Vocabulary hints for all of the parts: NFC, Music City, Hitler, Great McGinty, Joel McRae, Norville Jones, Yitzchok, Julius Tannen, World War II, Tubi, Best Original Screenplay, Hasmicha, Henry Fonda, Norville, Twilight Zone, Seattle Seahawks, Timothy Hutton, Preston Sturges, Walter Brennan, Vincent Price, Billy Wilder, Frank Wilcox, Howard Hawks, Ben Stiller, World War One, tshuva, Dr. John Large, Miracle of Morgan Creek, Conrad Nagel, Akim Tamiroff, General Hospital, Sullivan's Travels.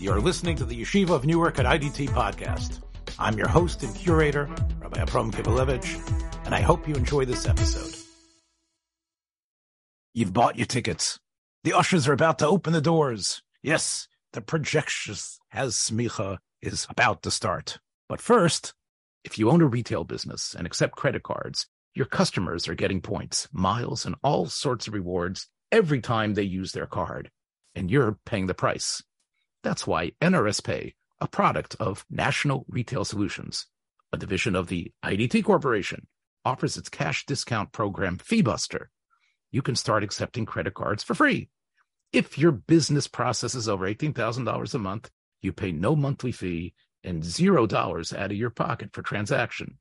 You're listening to the Yeshiva of Newark at IDT podcast. I'm your host and curator, Rabbi Avrom Kivelovich, and I hope you enjoy this episode. You've bought your tickets. The ushers are about to open the doors. Yes, the projectious Hasmicha is about to start. But first, if you own a retail business and accept credit cards, your customers are getting points, miles, and all sorts of rewards every time they use their card. And you're paying the price. That's why NRS Pay, a product of National Retail Solutions, a division of the IDT Corporation, offers its cash discount program, FeeBuster. You can start accepting credit cards for free. If your business processes over $18,000 a month, you pay no monthly fee and $0 out of your pocket for transaction.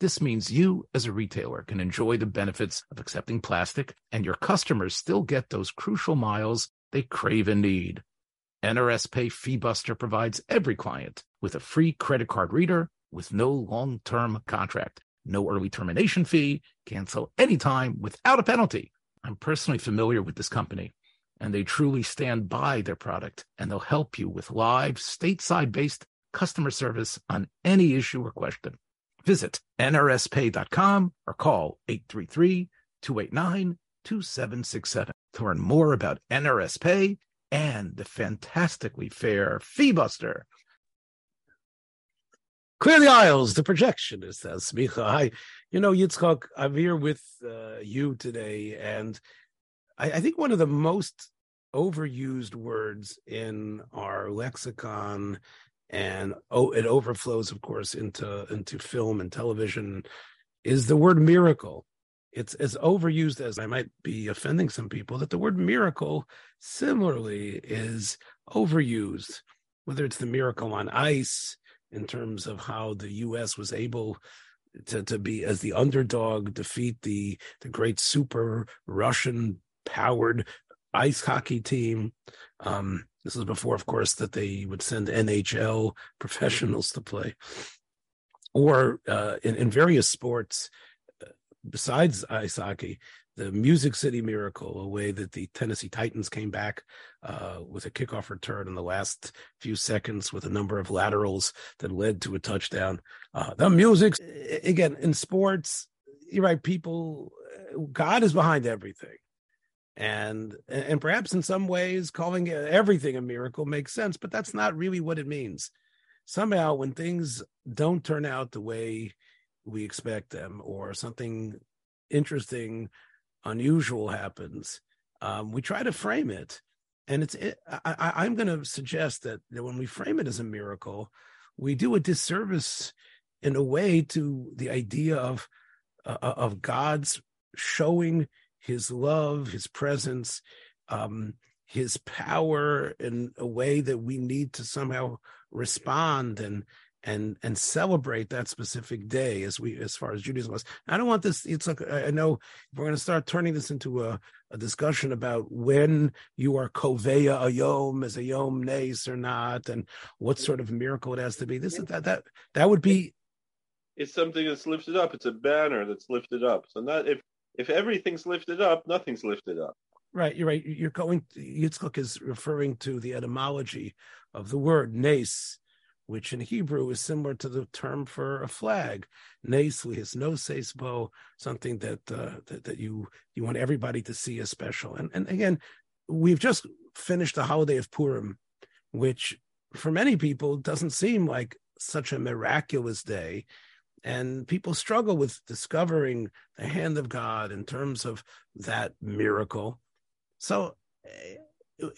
This means you, as a retailer, can enjoy the benefits of accepting plastic, and your customers still get those crucial miles they crave and need. NRS Pay FeeBuster provides every client with a free credit card reader with no long-term contract, no early termination fee, cancel anytime without a penalty. I'm personally familiar with this company, and they truly stand by their product, and they'll help you with live, stateside-based customer service on any issue or question. Visit nrspay.com or call 833-289-2767 to learn more about NRS Pay and the fantastically fair FeeBuster. Clear the aisles, the projectionist, Hasmicha. Hi, Yitzchok, I'm here with you today, and I think one of the most overused words in our lexicon, and it overflows, of course, into film and television, is the word miracle. It's as overused as I might be offending some people, that the word miracle similarly is overused, whether it's the miracle on ice in terms of how the U.S. was able to be, as the underdog, defeat the great super Russian-powered ice hockey team. This was before, of course, that they would send NHL professionals to play. Or in various sports, besides ice hockey, the Music City miracle, a way that the Tennessee Titans came back with a kickoff return in the last few seconds with a number of laterals that led to a touchdown. The music, again, in sports, you're right, people, God is behind everything. And perhaps in some ways, calling everything a miracle makes sense, but that's not really what it means. Somehow, when things don't turn out the way we expect them, or something interesting, unusual happens, we try to frame it. And I'm going to suggest that when we frame it as a miracle, we do a disservice in a way to the idea of God's showing his love, his presence, his power in a way that we need to somehow respond and celebrate that specific day as far as Judaism goes. I don't want this. It's like, I know we're going to start turning this into a discussion about when you are koveya a yom, as a yom nes or not, and what sort of miracle it has to be. This is that would be. It's something that's lifted up. It's a banner that's lifted up. So not if everything's lifted up, nothing's lifted up. Right, you're right. Yitzchok is referring to the etymology of the word nes, which in Hebrew is similar to the term for a flag. Nes lihis noses bo, something that you want everybody to see as special. And again, we've just finished the holiday of Purim, which for many people doesn't seem like such a miraculous day. And people struggle with discovering the hand of God in terms of that miracle. So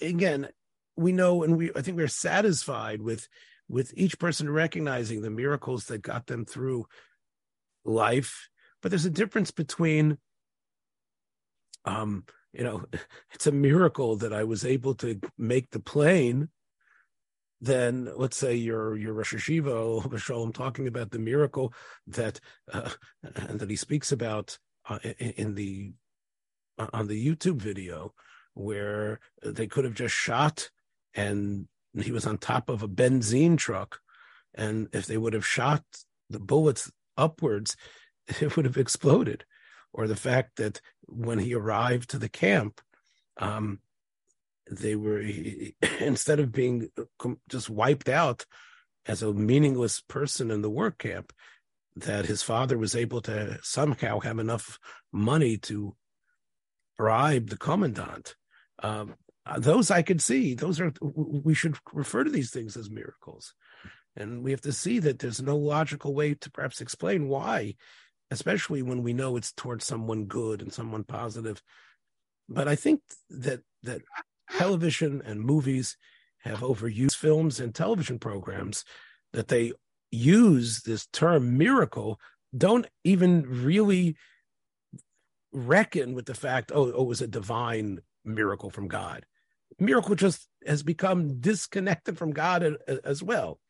again, we know, and I think we're satisfied with each person recognizing the miracles that got them through life. But there's a difference between, it's a miracle that I was able to make the plane, then let's say your Rosh Hashiva, I'm talking about the miracle that he speaks about on the YouTube video, where they could have just shot, and he was on top of a benzine truck, and if they would have shot the bullets upwards, it would have exploded. Or the fact that when he arrived to the camp, they were, instead of being just wiped out as a meaningless person in the work camp, that his father was able to somehow have enough money to bribe the commandant. Those I could see. We should refer to these things as miracles. And we have to see that there's no logical way to perhaps explain why, especially when we know it's towards someone good and someone positive. But I think that television and movies have overused films and television programs, that they use this term miracle, don't even really reckon with the fact, it was a divine miracle from God. Miracle just has become disconnected from God as well.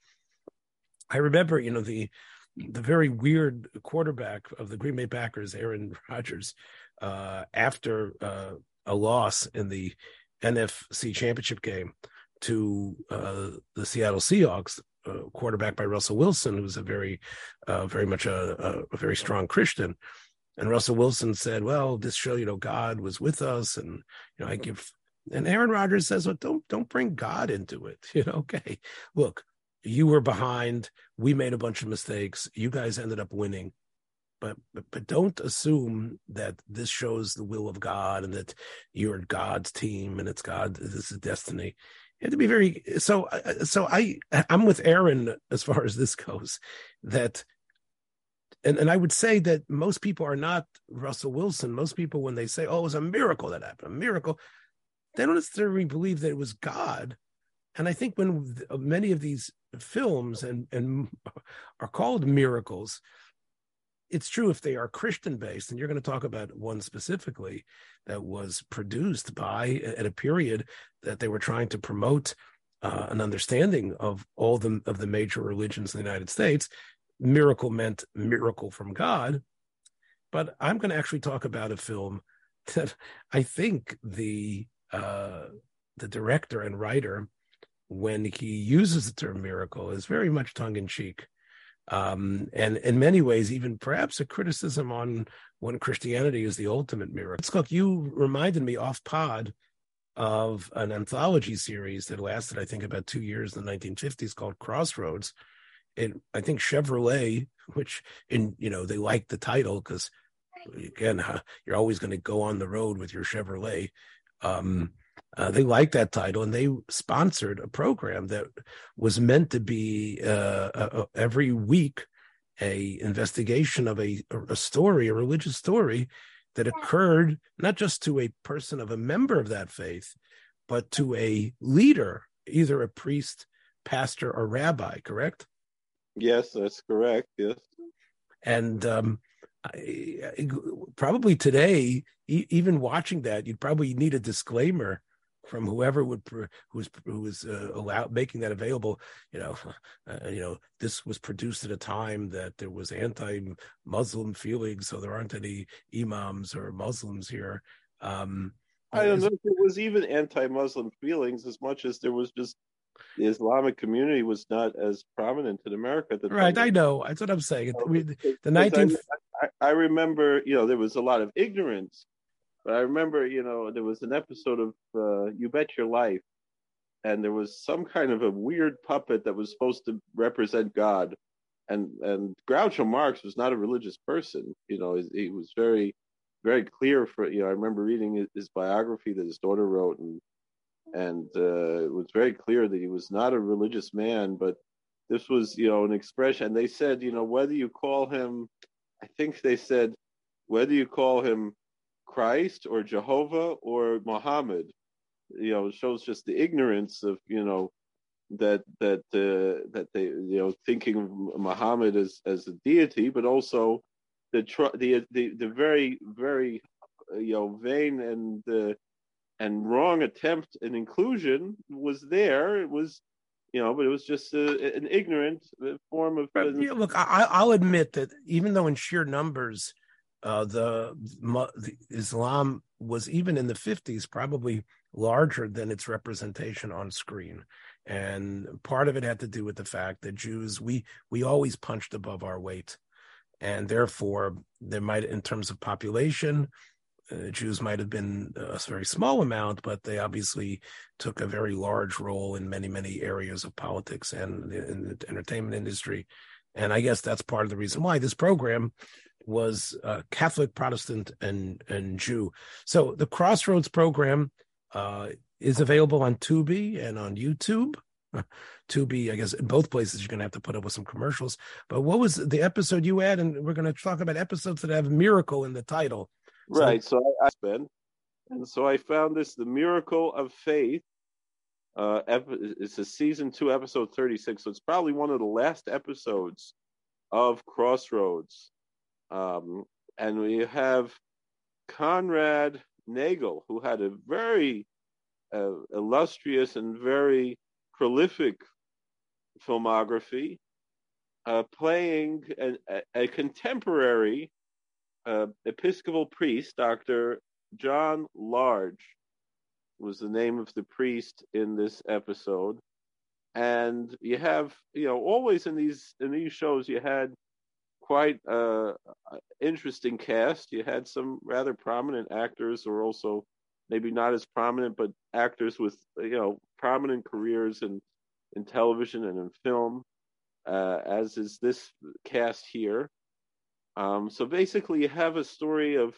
I remember, the very weird quarterback of the Green Bay Packers, Aaron Rodgers, after a loss in the NFC championship game to the Seattle Seahawks, quarterback by Russell Wilson, who's a very much a very strong Christian. And Russell Wilson said, well, this show, God was with us. And, and Aaron Rodgers says, well, don't bring God into it. Okay, look, you were behind. We made a bunch of mistakes. You guys ended up winning. But don't assume that this shows the will of God and that you're God's team and it's God. This is destiny. You have to be very. So I'm with Aaron as far as this goes. That, and I would say that most people are not Russell Wilson. Most people, when they say, "Oh, it was a miracle that happened," a miracle, they don't necessarily believe that it was God. And I think when many of these films and are called miracles, it's true if they are Christian-based, and you're going to talk about one specifically that was produced at a period that they were trying to promote an understanding of all of the major religions in the United States. Miracle meant miracle from God. But I'm going to actually talk about a film that I think the director and writer, when he uses the term miracle, is very much tongue-in-cheek. And in many ways, even perhaps a criticism on when Christianity is the ultimate miracle. Look, you reminded me off pod of an anthology series that lasted, I think, about 2 years in the 1950s called Crossroads. And I think Chevrolet, which they liked the title because, again, you're always going to go on the road with your Chevrolet. They liked that title, and they sponsored a program that was meant to be every week a investigation of a story, a religious story that occurred not just to a person of a member of that faith, but to a leader, either a priest, pastor, or rabbi. Correct? Yes, that's correct. Yes, and probably today, even watching that, you'd probably need a disclaimer from whoever who was allowed making that available. This was produced at a time that there was anti-Muslim feelings, so there aren't any imams or Muslims here. I don't know if it was even anti-Muslim feelings as much as there was just the Islamic community was not as prominent in America at the time. Right, I know. That's what I'm saying. I remember, there was a lot of ignorance, but I remember, there was an episode of You Bet Your Life, and there was some kind of a weird puppet that was supposed to represent God, and Groucho Marx was not a religious person. He was very, very clear for. I remember reading his biography that his daughter wrote, and it was very clear that he was not a religious man, but this was, an expression. And they said, whether you call him, I think they said, whether you call him Christ or Jehovah or Muhammad, it shows just the ignorance of, that they, thinking of Muhammad as a deity, but also the very, very, vain and wrong attempt at inclusion was there. It was, but it was just an ignorant form of. Look, I'll admit that even though in sheer numbers, the Islam was even in the 50s probably larger than its representation on screen, and part of it had to do with the fact that Jews we always punched above our weight, and therefore there might, in terms of population, Jews might have been a very small amount, but they obviously took a very large role in many, many areas of politics and in the entertainment industry. And I guess that's part of the reason why this program was Catholic, Protestant, and Jew. So the Crossroads program is available on Tubi and on YouTube. Tubi, I guess, in both places, you're going to have to put up with some commercials. But what was the episode you had? And we're going to talk about episodes that have miracle in the title. Right. So I found this, The Miracle of Faith. It's a season 2, episode 36. So it's probably one of the last episodes of Crossroads. And we have Conrad Nagel, who had a very illustrious and very prolific filmography, playing a contemporary Episcopal priest. Dr. John Large was the name of the priest in this episode. And you have, always in these shows, you had quite interesting cast. You had some rather prominent actors, or also maybe not as prominent, but actors with, prominent careers in television and in film, as is this cast here. So basically, you have a story of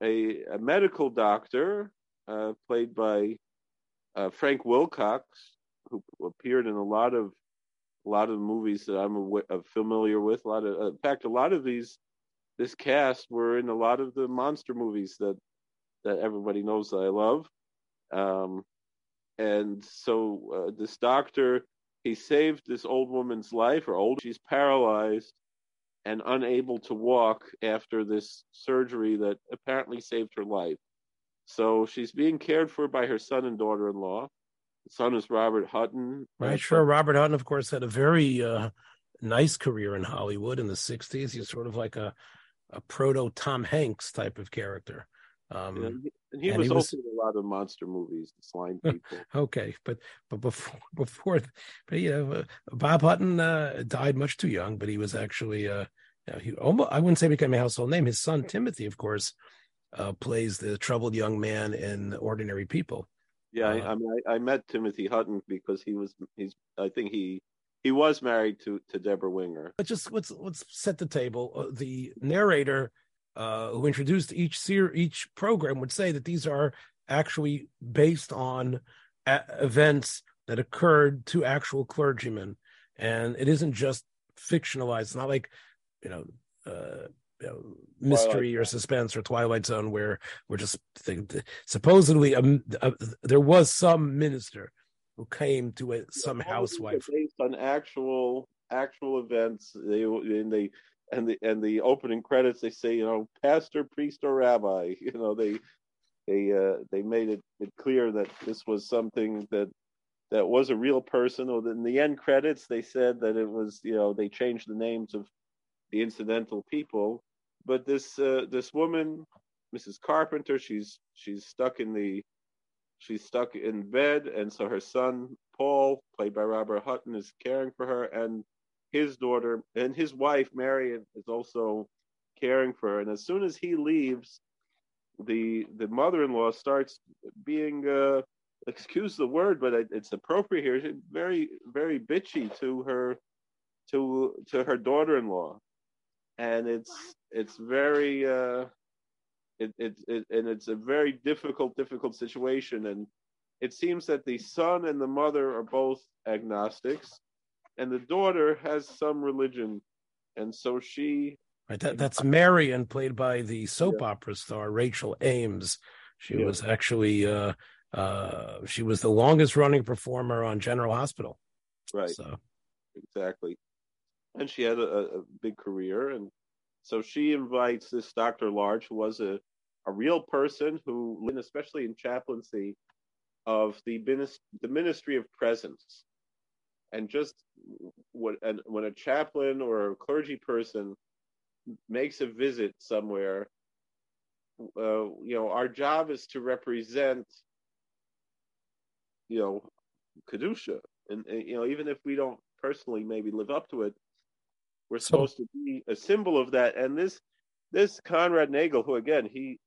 a medical doctor played by Frank Wilcox, who appeared in a lot of movies that I'm familiar with. This cast were in a lot of the monster movies that everybody knows that I love. And so this doctor, he saved this old woman's life, she's paralyzed and unable to walk after this surgery that apparently saved her life. So she's being cared for by her son and daughter-in-law. The son is Robert Hutton. Right, sure. Robert Hutton, of course, had a very nice career in Hollywood in the 60s. He's sort of like a proto-Tom Hanks type of character. He was also in a lot of monster movies, The Slime People. Okay, but before, Bob Hutton died much too young, but he was actually I wouldn't say became a household name. His son Timothy, of course, plays the troubled young man in Ordinary People. Yeah, I met Timothy Hutton because he was married to Deborah Winger. But just let's set the table. The narrator, who introduced each program, would say that these are actually based on events that occurred to actual clergymen, and it isn't just fictionalized. It's not like mystery or suspense or Twilight Zone, where we're just supposedly there was some minister who came to some housewife. Based on actual events, they. And the opening credits, they say, pastor, priest, or rabbi. They made it clear that this was something that was a real person. Or in the end credits, they said that it was, they changed the names of the incidental people. But this woman, Mrs. Carpenter, she's stuck in bed, and so her son Paul, played by Robert Hutton, is caring for her, and his daughter and his wife, Marion, is also caring for her. And as soon as he leaves, the mother-in-law starts being, excuse the word, but it's appropriate here, she's very, very bitchy to her daughter-in-law. And it's very, and it's a very difficult situation. And it seems that the son and the mother are both agnostics, and the daughter has some religion, and so she... Right, that's Marion, played by the soap opera star Rachel Ames. She was actually... she was the longest-running performer on General Hospital. Right, so. Exactly. And she had a big career, and so she invites this Dr. Large, who was a real person who, especially in chaplaincy, of the Ministry of Presence. And when a chaplain or a clergy person makes a visit somewhere, our job is to represent, Kedusha, and even if we don't personally maybe live up to it, we're supposed to be a symbol of that. And this Conrad Nagel, who again, he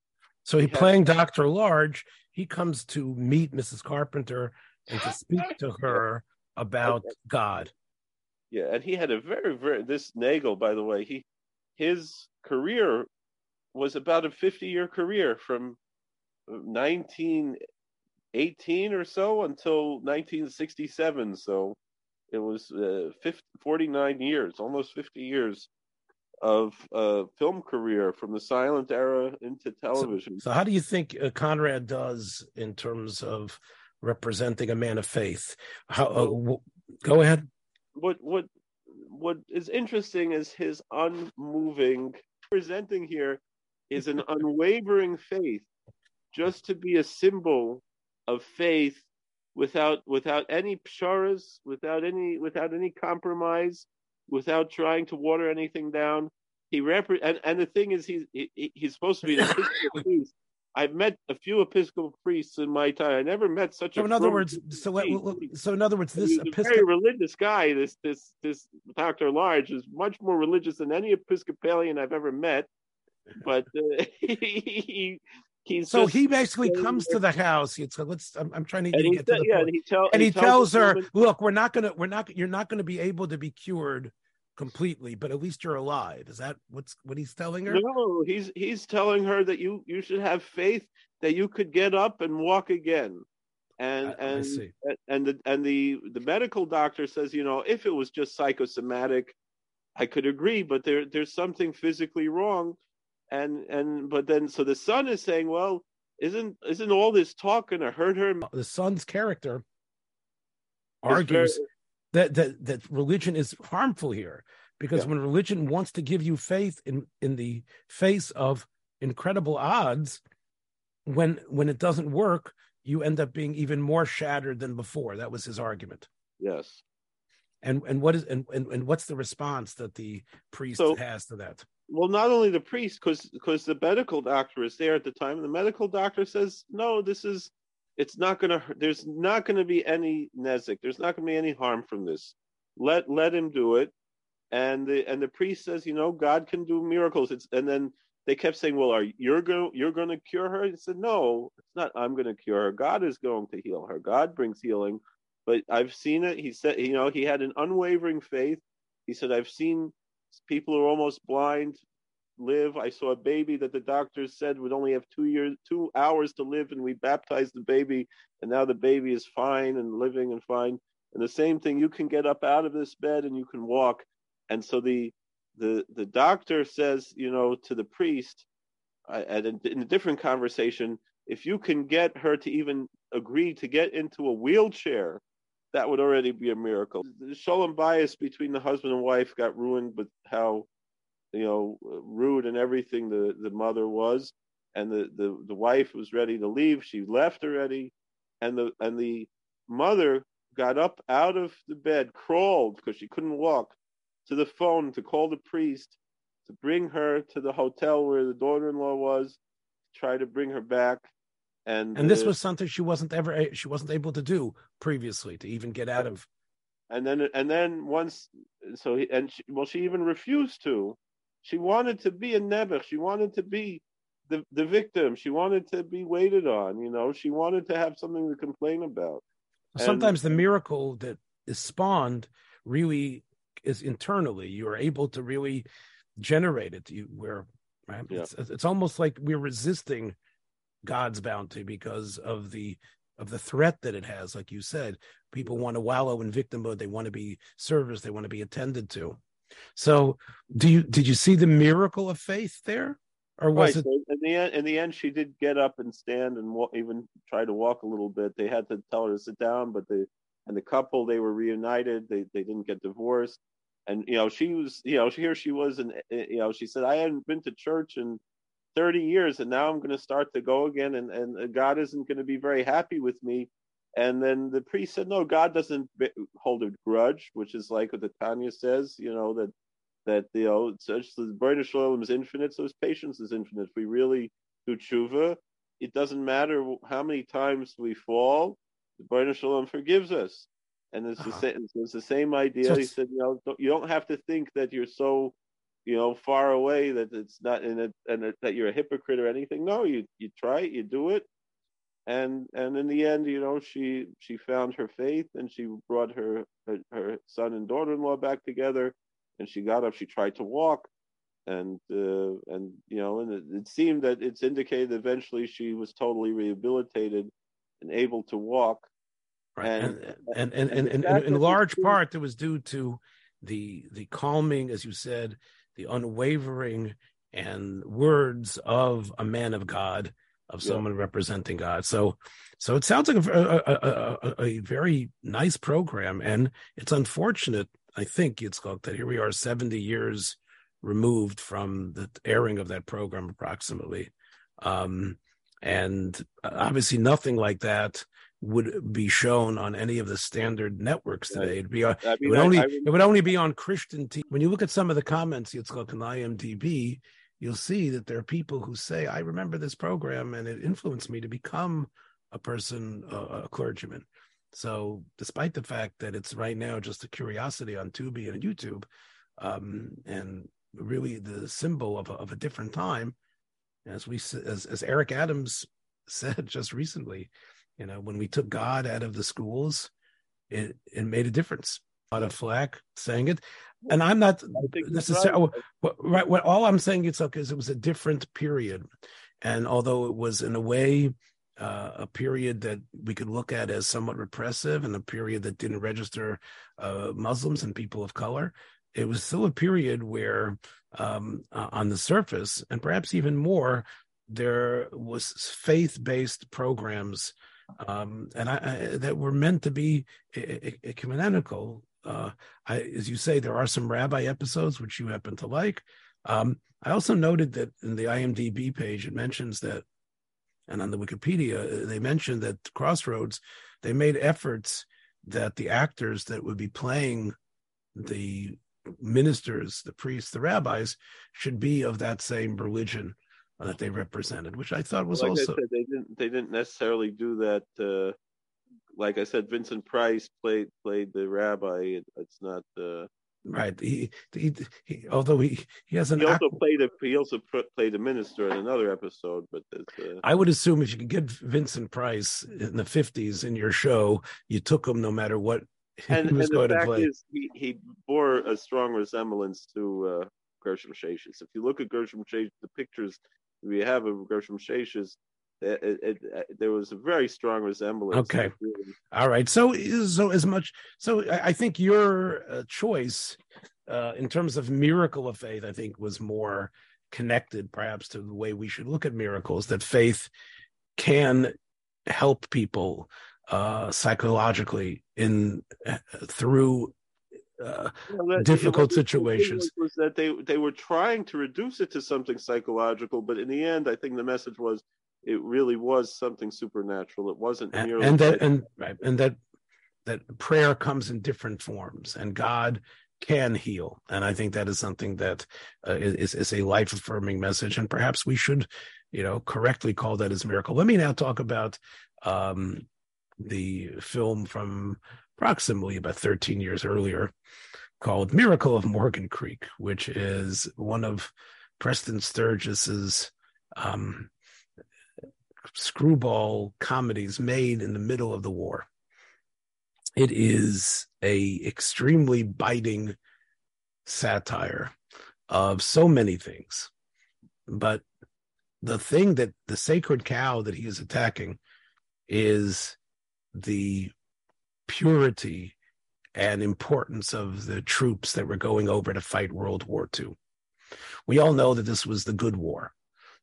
So he playing Dr. Large, he comes to meet Mrs. Carpenter and to speak to her about God. Yeah, and he had a very, very, this Nagel, by the way, his career was about a 50-year career from 1918 or so until 1967. So it was 49 years, almost 50 years of film career from the silent era into television. So how do you think Conrad does in terms of representing a man of faith? How, go ahead. What is interesting is his unmoving presenting here is an unwavering faith, just to be a symbol of faith without any psharas, without any compromise, without trying to water anything down. And the thing is, he's supposed to be an Episcopal priest. I've met a few Episcopal priests in my time. I never met such a. So in other words, this very religious guy, this Dr. Large, is much more religious than any Episcopalian I've ever met. But he basically comes to the house. I'm trying to get to the point. And he tells her, "Look, you're not going to be able to be cured completely, but at least you're alive." Is that what he's telling her? No, he's telling her that you should have faith that you could get up and walk again. And the medical doctor says, if it was just psychosomatic, I could agree, but there's something physically wrong. But then the son is saying, well, isn't all this talk going to hurt her? The son's character argues that religion is harmful here, because when religion wants to give you faith in the face of incredible odds, when it doesn't work, you end up being even more shattered than before. That was his argument. Yes. And what's the response that the priest has to that? Well, not only the priest, because the medical doctor is there at the time. The medical doctor says, no, there's not going to be any nezik. There's not going to be any harm from this. Let him do it. And the priest says, God can do miracles. And then they kept saying, well, you're going to cure her? He said, no, it's not I'm going to cure her. God is going to heal her. God brings healing. But I've seen it. He said, he had an unwavering faith. He said, I've seen people who are almost blind live. I saw a baby that the doctors said would only have 2 hours to live, and we baptized the baby, and now the baby is fine and living and fine. And the same thing, you can get up out of this bed and you can walk. And so the doctor says, to the priest, in a different conversation, if you can get her to even agree to get into a wheelchair, that would already be a miracle. The shalom bias between the husband and wife got ruined with how, rude and everything the mother was, and the wife was ready to leave. She left already, and the mother got up out of the bed, crawled because she couldn't walk, to the phone to call the priest to bring her to the hotel where the daughter-in-law was, try to bring her back. And this was something she wasn't able to do previously, to even get out of. She even refused to. She wanted to be a nebuch. She wanted to be the victim. She wanted to be waited on. She wanted to have something to complain about. Sometimes the miracle that is spawned really is internally. You are able to really generate it. It's almost like we're resisting God's bounty because of the threat that it has. Like you said, people want to wallow in victimhood. They want to be serviced. They want to be attended to. So, did you see the miracle of faith there, or was it? So in the end, she did get up and stand and even try to walk a little bit. They had to tell her to sit down, but the couple, they were reunited. They didn't get divorced, and she said, I hadn't been to church and 30 years, and now I'm going to start to go again, and God isn't going to be very happy with me. And then the priest said, no, God doesn't hold a grudge, which is like what the Tanya says, the British Shalom is infinite, so his patience is infinite. If we really do tshuva, it doesn't matter how many times we fall, the British Shalom forgives us. And it's the same idea. He said, you don't have to think that you're so you know, far away, that it's not in it, and that you're a hypocrite or anything. No, you try it, you do it, and in the end, you know, she found her faith, and she brought her son and daughter-in-law back together, and she got up, she tried to walk, and you know, and it seemed that it's indicated eventually she was totally rehabilitated and able to walk. Right, and in large part, that was due to the calming, as you said, the unwavering and words of a man of God, of someone representing God. So it sounds like a very nice program, and it's unfortunate, I think, Yitzchok, that here we are 70 years removed from the airing of that program, approximately. And obviously nothing like that would be shown on any of the standard networks today. It'd be on, it would only be on Christian TV. When you look at some of the comments, Yitzchok, on IMDb, you'll see that there are people who say, I remember this program and it influenced me to become a person, a clergyman. So despite the fact that it's right now just a curiosity on Tubi and YouTube, and really the symbol of a different time, as Eric Adams said just recently, you know, when we took God out of the schools, it made a difference. A lot of flack saying it, and I'm not necessarily right. What all I'm saying, Yitzchok, is it was a different period, and although it was in a way a period that we could look at as somewhat repressive, and a period that didn't register Muslims and people of color, it was still a period where, on the surface, and perhaps even more, there was faith-based programs. And that were meant to be ecumenical. As you say, there are some rabbi episodes which you happen to like. I also noted that in the IMDb page, it mentions that, and on the Wikipedia, they mentioned that Crossroads, they made efforts that the actors that would be playing the ministers, the priests, the rabbis, should be of that same religion that they represented, which I thought was like also. I said, they didn't necessarily do that. Like I said, Vincent Price played the rabbi. It's not right. He although he has an. He also played a minister in another episode. But I would assume if you could get Vincent Price in the 50s in your show, you took him no matter what he was going to play. And the fact is, he bore a strong resemblance to Gershom Sheshes. If you look at Gershom Sheshes, the pictures we have of Gershom Sheshes, there was a very strong resemblance. Okay, all right. So I think your choice in terms of miracle of faith, I think, was more connected, perhaps, to the way we should look at miracles. That faith can help people psychologically through. Difficult situations. Was that they were trying to reduce it to something psychological, but in the end, I think the message was it really was something supernatural. It wasn't merely that prayer comes in different forms, and God can heal. And I think that is something that is a life affirming message, and perhaps we should, you know, correctly call that as miracle. Let me now talk about the film from approximately about 13 years earlier, called Miracle of Morgan Creek, which is one of Preston Sturges's screwball comedies made in the middle of the war. It is a extremely biting satire of so many things, but the thing that the sacred cow that he is attacking is the purity and importance of the troops that were going over to fight World War II. We all know that this was the good war,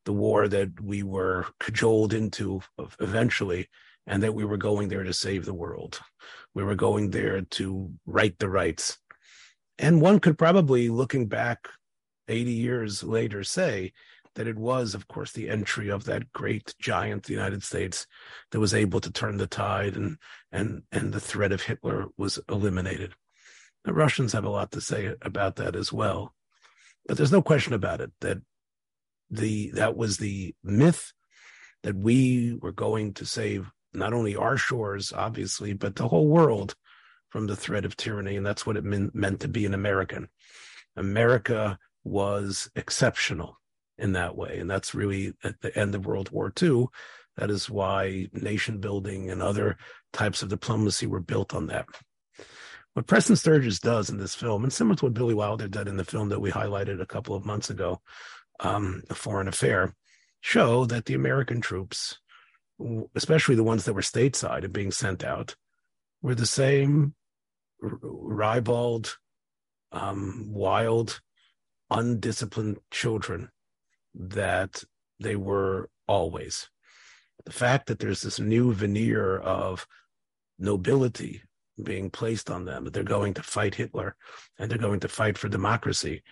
the war that we were cajoled into eventually, and that we were going there to save the world. We were going there to right the rights. And one could probably, looking back 80 years later, say that it was, of course, the entry of that great giant, the United States, that was able to turn the tide, and the threat of Hitler was eliminated. The Russians have a lot to say about that as well, but there's no question about it that that was the myth, that we were going to save not only our shores, obviously, but the whole world from the threat of tyranny, and that's what it meant to be an American. America was exceptional in that way. And that's really at the end of World War II. That is why nation building and other types of diplomacy were built on that. What Preston Sturges does in this film, and similar to what Billy Wilder did in the film that we highlighted a couple of months ago, A Foreign Affair, show that the American troops, especially the ones that were stateside and being sent out, were the same ribald, wild, undisciplined children that they were always. The fact that there's this new veneer of nobility being placed on them, that they're going to fight Hitler and they're going to fight for democracy,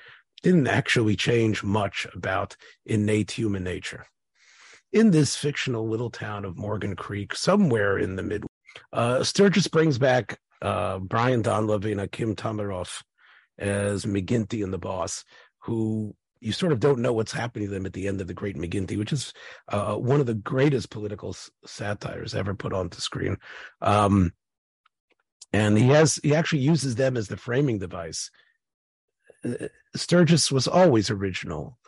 didn't actually change much about innate human nature. In this fictional little town of Morgan Creek, somewhere in the Midwest, Sturges brings back Brian Donlevy and Akim Tamiroff as McGinty and the boss, who you sort of don't know what's happening to them at the end of The Great McGinty, which is one of the greatest political satires ever put onto screen. And he actually uses them as the framing device. Sturges was always original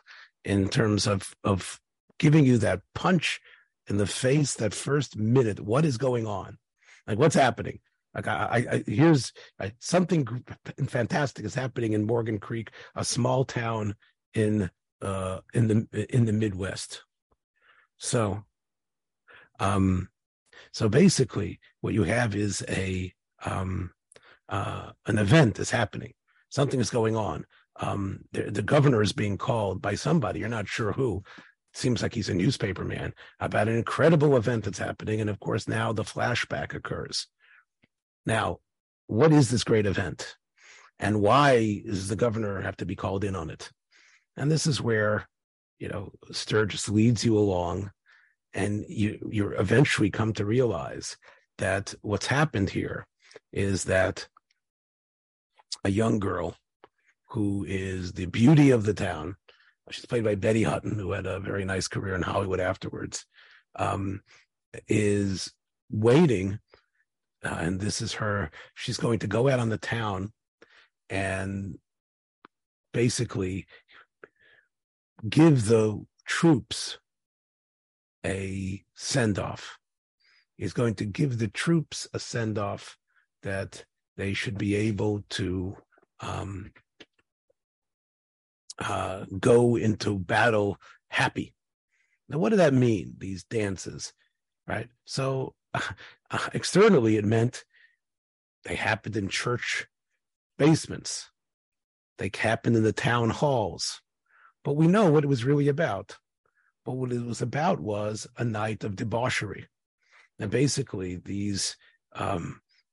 in terms of giving you that punch in the face, that first minute. What is going on? Like, what's happening? Like, something fantastic is happening in Morgan Creek, a small town in the Midwest. So basically, what you have is an event is happening. Something is going on. The governor is being called by somebody. You're not sure who. It seems like he's a newspaper man, about an incredible event that's happening. And of course, now the flashback occurs. Now, what is this great event? And why does the governor have to be called in on it? And this is where, Sturges leads you along, and you eventually come to realize that what's happened here is that a young girl who is the beauty of the town. She's played by Betty Hutton, who had a very nice career in Hollywood afterwards, is waiting. And this is her. She's going to go out on the town and basically give the troops a send-off. He's going to give the troops a send-off that they should be able to go into battle happy. Now, what did that mean, these dances, right? So externally, it meant they happened in church basements. They happened in the town halls. But we know what it was really about. But what it was about was a night of debauchery. And basically, these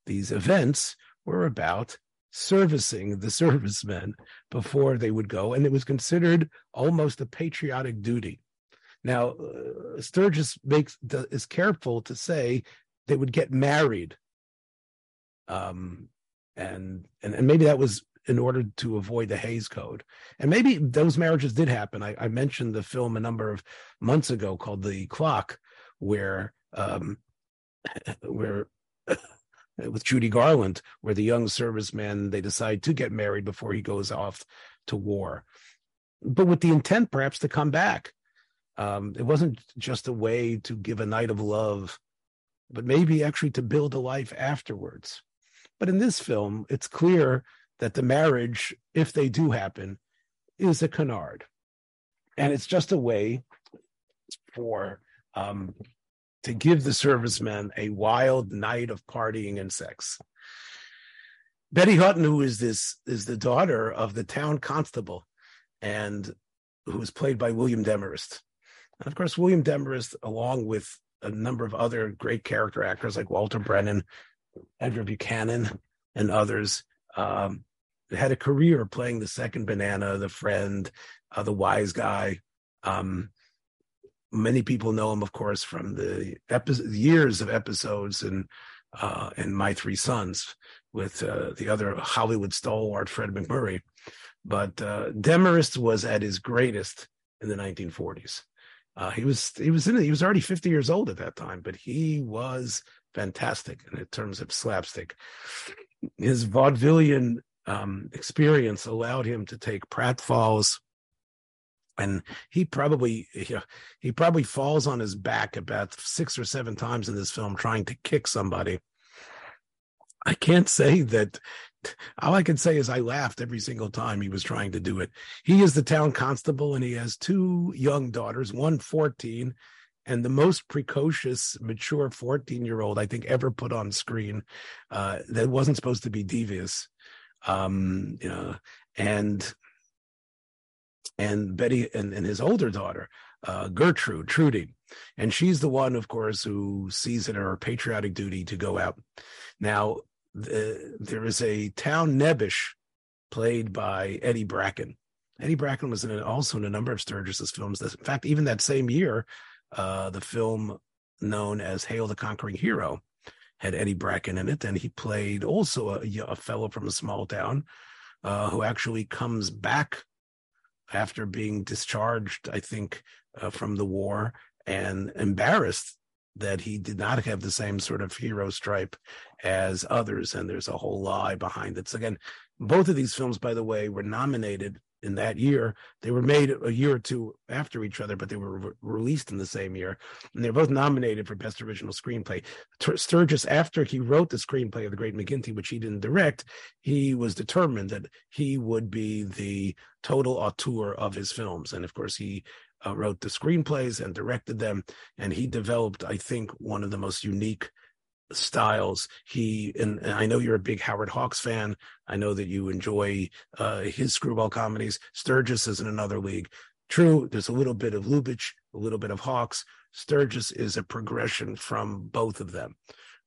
events were about servicing the servicemen before they would go, and it was considered almost a patriotic duty. Now, Sturges is careful to say they would get married, and maybe that was in order to avoid the Hays Code, and maybe those marriages did happen. I mentioned the film a number of months ago called The Clock, where with Judy Garland, where the young serviceman, they decide to get married before he goes off to war, but with the intent perhaps to come back. It wasn't just a way to give a night of love, but maybe actually to build a life afterwards. But in this film, it's clear that the marriage, if they do happen, is a canard. And it's just a way for to give the servicemen a wild night of partying and sex. Betty Hutton, who is the daughter of the town constable, and who is played by William Demarest. And of course, William Demarest, along with a number of other great character actors like Walter Brennan, Edgar Buchanan, and others, had a career playing the second banana, the friend, the wise guy. Many people know him, of course, from the years of episodes in My Three Sons with the other Hollywood stalwart, Fred McMurray. But Demarest was at his greatest in the 1940s. He was already 50 years old at that time, but he was fantastic in terms of slapstick. His vaudevillian experience allowed him to take pratfalls, and he probably falls on his back about 6 or 7 times in this film trying to kick somebody. I can't say that. All I can say is I laughed every single time he was trying to do it. He is the town constable, and he has 2 young daughters, one 14, and the most precocious, mature 14-year-old I think ever put on screen, that wasn't supposed to be devious. And Betty and his older daughter, Trudy. And she's the one, of course, who sees it her patriotic duty to go out. Now, there is a town nebbish played by Eddie Bracken. Eddie Bracken was also in a number of Sturgis's films. In fact, even that same year, the film known as Hail the Conquering Hero had Eddie Bracken in it. And he played also a fellow from a small town who actually comes back after being discharged, I think, from the war, and embarrassed that he did not have the same sort of hero stripe as others. And there's a whole lie behind it. So again, both of these films, by the way, were nominated in that year. They were made a year or two after each other, but they were released in the same year. And they're both nominated for Best Original Screenplay. Sturgis, after he wrote the screenplay of The Great McGinty, which he didn't direct, he was determined that he would be the total auteur of his films. And of course, he wrote the screenplays and directed them. And he developed, I think, one of the most unique styles. And I know you're a big Howard Hawks fan. I know that you enjoy his screwball comedies. Sturgis is in another league. True, there's a little bit of Lubitsch, a little bit of Hawks. Sturgis is a progression from both of them.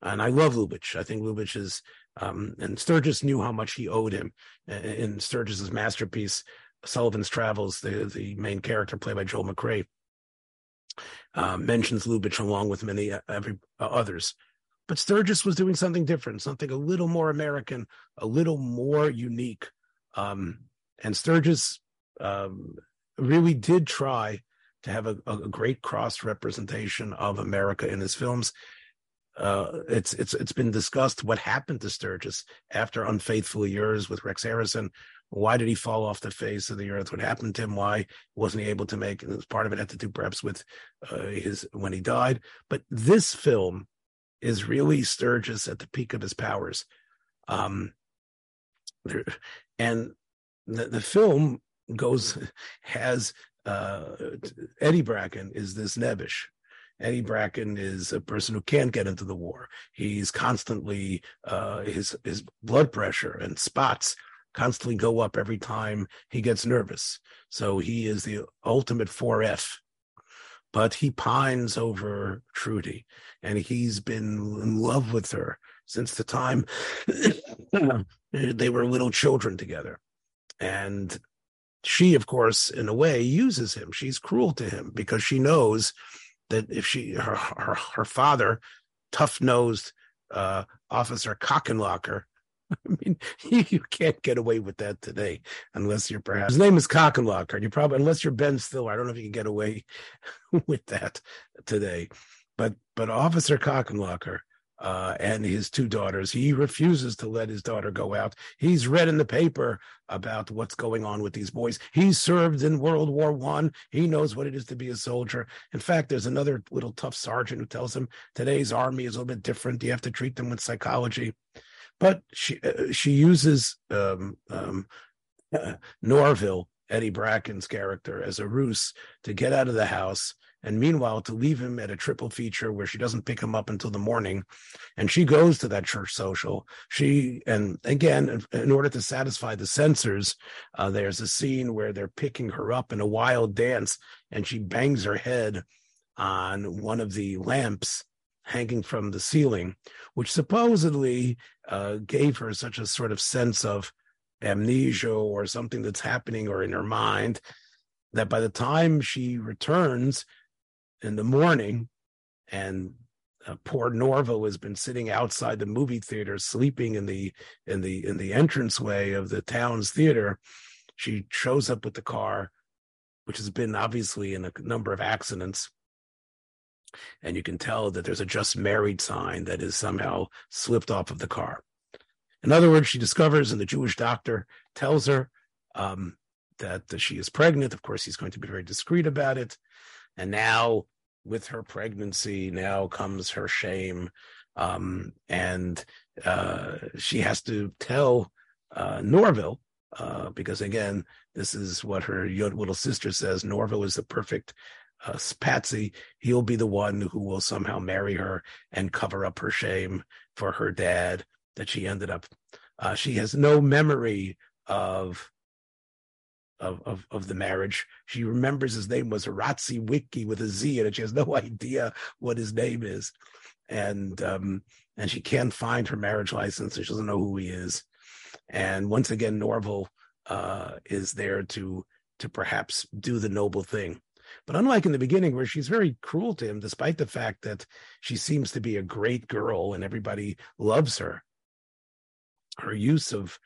And I love Lubitsch. I think Lubitsch is, and Sturgis knew how much he owed him. In Sturgis's masterpiece, Sullivan's Travels, the main character played by Joel McRae, mentions Lubitsch along with many others. But Sturgis was doing something different, something a little more American, a little more unique. And Sturgis really did try to have a great cross representation of America in his films. It's been discussed what happened to Sturgis after Unfaithful Years with Rex Harrison. Why did he fall off the face of the earth? What happened to him? Why wasn't he able to make? And part of it had to do perhaps with when he died. But this film is really Sturgis at the peak of his powers. And the film has Eddie Bracken is this nebbish. Eddie Bracken is a person who can't get into the war. He's constantly, his blood pressure and spots constantly go up every time he gets nervous. So he is the ultimate 4F. But he pines over Trudy, and he's been in love with her since the time they were little children together. And she, of course, in a way, uses him. She's cruel to him because she knows that if her father, tough-nosed Officer Cockenlocker, I mean, you can't get away with that today, unless you're perhaps. His name is Cockenlocker. You probably, unless you're Ben Stiller, I don't know if you can get away with that today. But Officer Cockenlocker and his 2 daughters, he refuses to let his daughter go out. He's read in the paper about what's going on with these boys. He served in World War I. He knows what it is to be a soldier. In fact, there's another little tough sergeant who tells him today's army is a little bit different. You have to treat them with psychology. But she uses Norville, Eddie Bracken's character, as a ruse to get out of the house, and meanwhile to leave him at a triple feature where she doesn't pick him up until the morning. And she goes to that church social. And again, in order to satisfy the censors, there's a scene where they're picking her up in a wild dance, and she bangs her head on one of the lamps hanging from the ceiling, which supposedly gave her such a sort of sense of amnesia or something that's happening or in her mind, that by the time she returns in the morning and poor Norville has been sitting outside the movie theater sleeping in the entranceway of the town's theater, she shows up with the car, which has been obviously in a number of accidents. And you can tell that there's a just married sign that is somehow slipped off of the car. In other words, she discovers, and the Jewish doctor tells her that she is pregnant. Of course, he's going to be very discreet about it. And now with her pregnancy, now comes her shame. And she has to tell Norville, because, again, this is what her little sister says. Norville is the perfect patsy. He'll be the one who will somehow marry her and cover up her shame for her dad that she ended up. She has no memory of the marriage. She remembers his name was Ratzi Wiki with a Z in it. She has no idea what his name is. And she can't find her marriage license, and she doesn't know who he is. And once again, Norville is there to perhaps do the noble thing. But unlike in the beginning, where she's very cruel to him, despite the fact that she seems to be a great girl and everybody loves her, her use of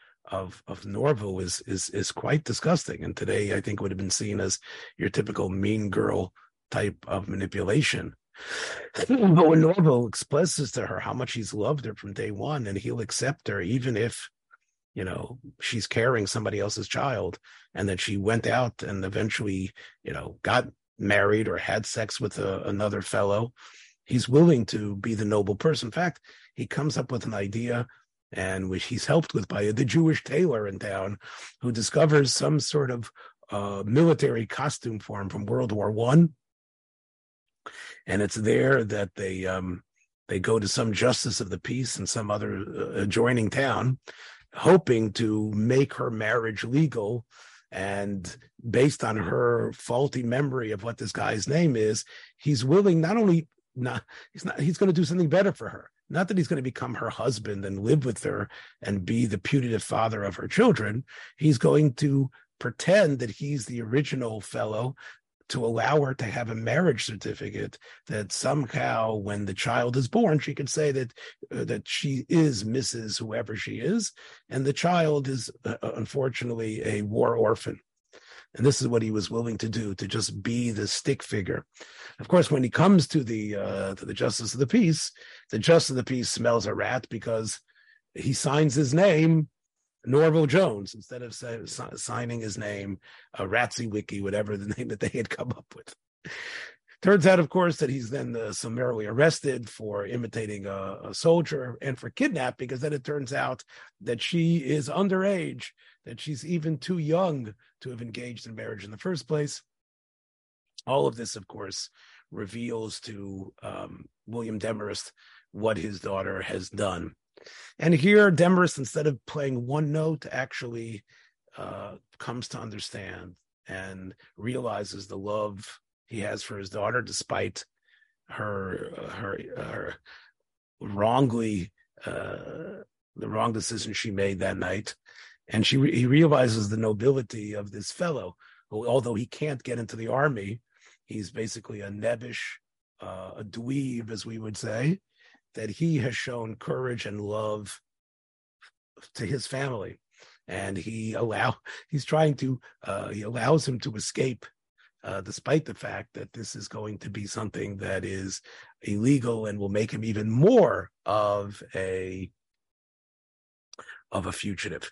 Norville is quite disgusting. And today, I think, would have been seen as your typical mean girl type of manipulation. But when Norville expresses to her how much he's loved her from day one, and he'll accept her even if, you know, she's carrying somebody else's child, and that she went out and eventually, you know, got married or had sex with another fellow, he's willing to be the noble person. In fact, he comes up with an idea, and which he's helped with by the Jewish tailor in town, who discovers some sort of military costume form from World War One. And it's there that they go to some justice of the peace in some other adjoining town, hoping to make her marriage legal. And based on her faulty memory of what this guy's name is, he's willing he's going to do something better for her. Not that he's going to become her husband and live with her and be the putative father of her children. He's going to pretend that he's the original fellow to allow her to have a marriage certificate that somehow, when the child is born, she could say that she is Mrs. whoever she is, and the child is unfortunately a war orphan. And this is what he was willing to do, to just be the stick figure. Of course, when he comes to the justice of the peace, the justice of the peace smells a rat, because he signs his name Norville Jones instead of signing his name Ratzi Wiki, whatever the name that they had come up with. Turns out, of course, that he's then summarily arrested for imitating a soldier and for kidnap, because then it turns out that she is underage, that she's even too young to have engaged in marriage in the first place. All of this, of course, reveals to William Demarest what his daughter has done. And here, Demarest, instead of playing one note, actually comes to understand and realizes the love he has for his daughter, despite her wrongly the wrong decision she made that night. And he realizes the nobility of this fellow, who, although he can't get into the army, he's basically a nebbish, a dweeb, as we would say, that he has shown courage and love to his family, and he allows him to escape, despite the fact that this is going to be something that is illegal and will make him even more of a fugitive.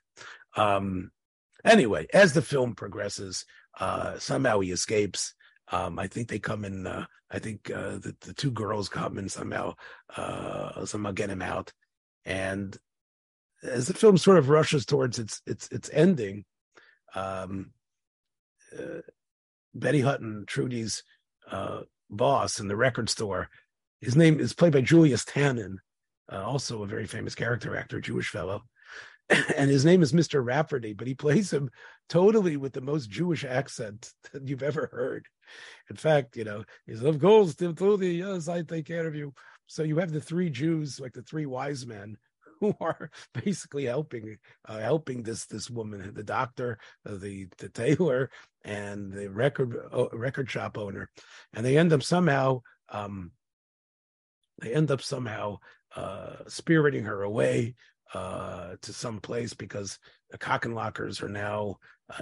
Anyway, as the film progresses, somehow he escapes. I think they come in. I think the two girls come and somehow get him out. And as the film sort of rushes towards its ending, Betty Hutton, Trudy's boss in the record store, his name is played by Julius Tannen, also a very famous character actor, Jewish fellow. And his name is Mr. Rafferty, but he plays him totally with the most Jewish accent that you've ever heard. In fact, you know, he's, of course, Tim Trudy, yes, I take care of you. So you have the three Jews, like the three wise men, who are basically helping this woman, the doctor, the tailor, and the record shop owner, and they end up somehow spiriting her away to some place, because the Cockenlockers are now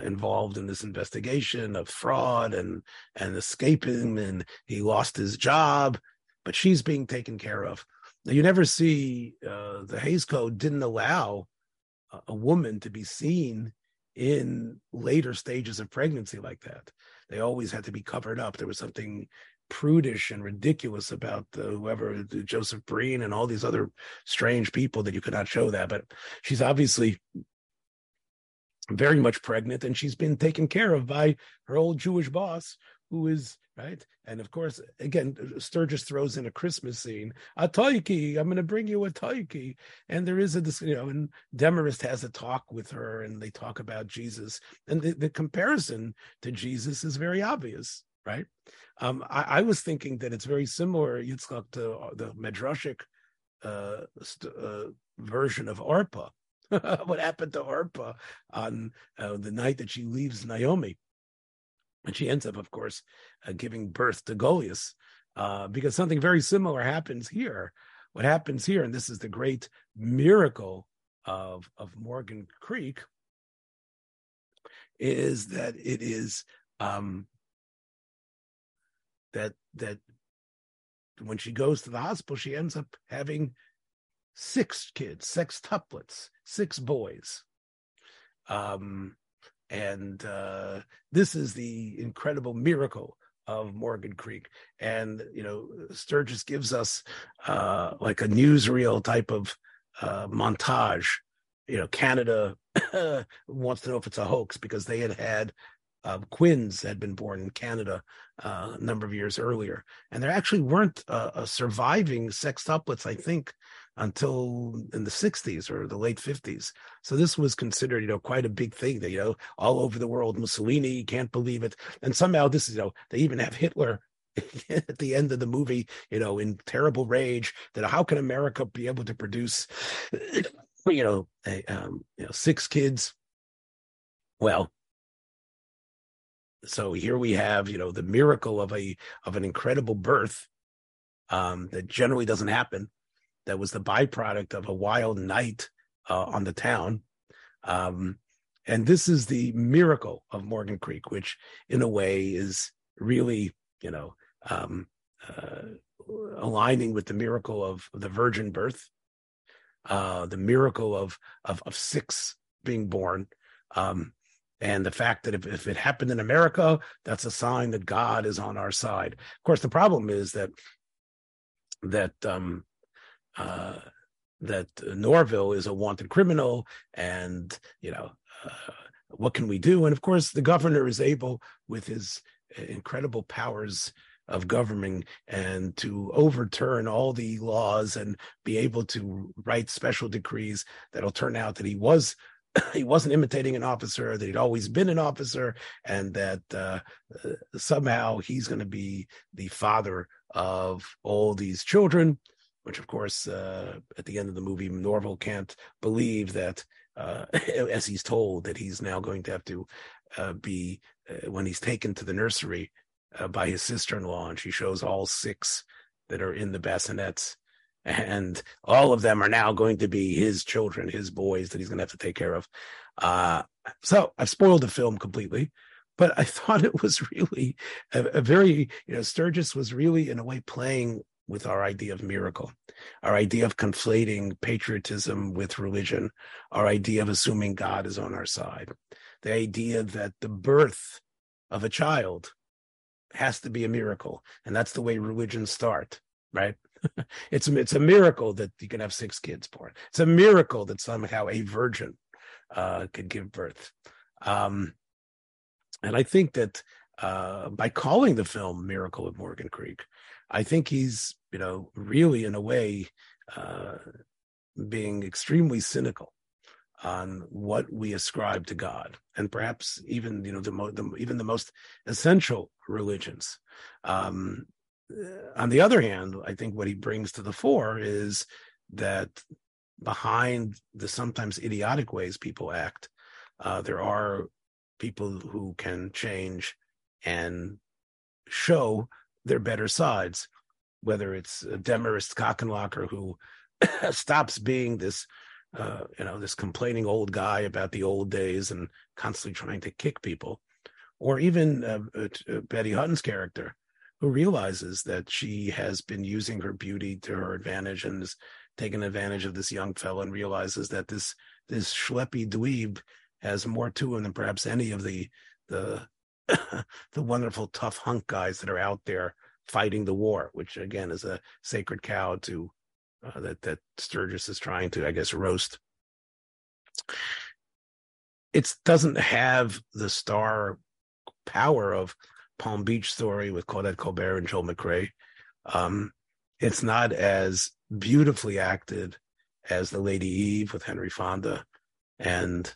involved in this investigation of fraud and escaping, and he lost his job, but she's being taken care of. Now, you never see the Hays Code didn't allow a woman to be seen in later stages of pregnancy like that. They always had to be covered up. There was something prudish and ridiculous about whoever, Joseph Breen and all these other strange people, that you could not show that. But she's obviously very much pregnant, and she's been taken care of by her old Jewish boss, who is, right? And of course, again, Sturgis throws in a Christmas scene. A toiki, I'm going to bring you a toiki. And there is a, you know, and Demarest has a talk with her, and they talk about Jesus. And the comparison to Jesus is very obvious, right? I was thinking that it's very similar, Yitzchok, to the Medrashic version of Orpah. What happened to Orpah on the night that she leaves Naomi? And she ends up, of course, giving birth to Goliath, because something very similar happens here. What happens here, and this is the great miracle of Morgan Creek, is that it is that when she goes to the hospital, she ends up having six kids, sextuplets, six boys. And this is the incredible miracle of Morgan Creek. And, you know, Sturgis gives us like a newsreel type of montage. You know, Canada wants to know if it's a hoax, because they had Quins had been born in Canada a number of years earlier. And there actually weren't a surviving sextuplets, I think, until in the 60s or the late 50s. So this was considered, you know, quite a big thing that, you know, all over the world, Mussolini can't believe it. And somehow this is, you know, they even have Hitler at the end of the movie, you know, in terrible rage that how can America be able to produce, you know, six kids? Well, so here we have, you know, the miracle of an incredible birth that generally doesn't happen. That was the byproduct of a wild night on the town. And this is the miracle of Morgan Creek, which in a way is really, you know, aligning with the miracle of the virgin birth, the miracle of six being born. And the fact that if it happened in America, that's a sign that God is on our side. Of course, the problem is that Norville is a wanted criminal, and you know what can we do? And of course, the governor is able, with his incredible powers of governing, and to overturn all the laws and be able to write special decrees that'll turn out that he wasn't imitating an officer, that he'd always been an officer, and that somehow he's going to be the father of all these children. Which, of course, at the end of the movie, Norville can't believe that, as he's told, that he's now going to have to be, when he's taken to the nursery by his sister-in-law, and she shows all six that are in the bassinets, and all of them are now going to be his children, his boys that he's going to have to take care of. So I've spoiled the film completely. But I thought it was really a very, you know, Sturgis was really, in a way, playing with our idea of miracle, our idea of conflating patriotism with religion, our idea of assuming God is on our side, the idea that the birth of a child has to be a miracle. And that's the way religions start, right? It's a miracle that you can have six kids born. It's a miracle that somehow a virgin could give birth. And I think that by calling the film Miracle of Morgan Creek, I think he's, you know, really in a way being extremely cynical on what we ascribe to God, and perhaps even, you know, even the most essential religions. On the other hand, I think what he brings to the fore is that behind the sometimes idiotic ways people act, there are people who can change and show their better sides, whether it's Demarest Cockenlocker, who stops being this, you know, this complaining old guy about the old days and constantly trying to kick people, or even Betty Hutton's character, who realizes that she has been using her beauty to her advantage and has taken advantage of this young fellow, and realizes that this this schleppy dweeb has more to him than perhaps any of the the wonderful tough hunk guys that are out there fighting the war, which again is a sacred cow to that Sturgis is trying to, I guess, roast. It doesn't have the star power of Palm Beach Story with Claudette Colbert and Joel McRae. It's not as beautifully acted as The Lady Eve with Henry Fonda and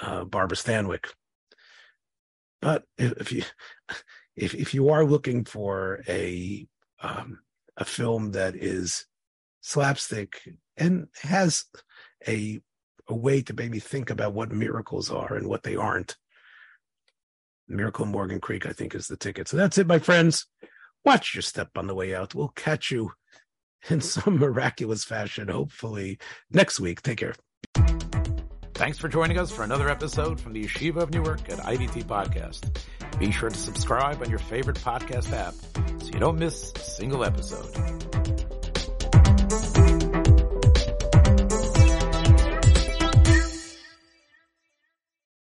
Barbara Stanwyck. But if you are looking for a film that is slapstick and has a way to maybe think about what miracles are and what they aren't, Miracle of Morgan Creek, I think, is the ticket. So that's it, my friends. Watch your step on the way out. We'll catch you in some miraculous fashion, hopefully, next week. Take care. Thanks for joining us for another episode from the Yeshiva of Newark at IDT Podcast. Be sure to subscribe on your favorite podcast app so you don't miss a single episode.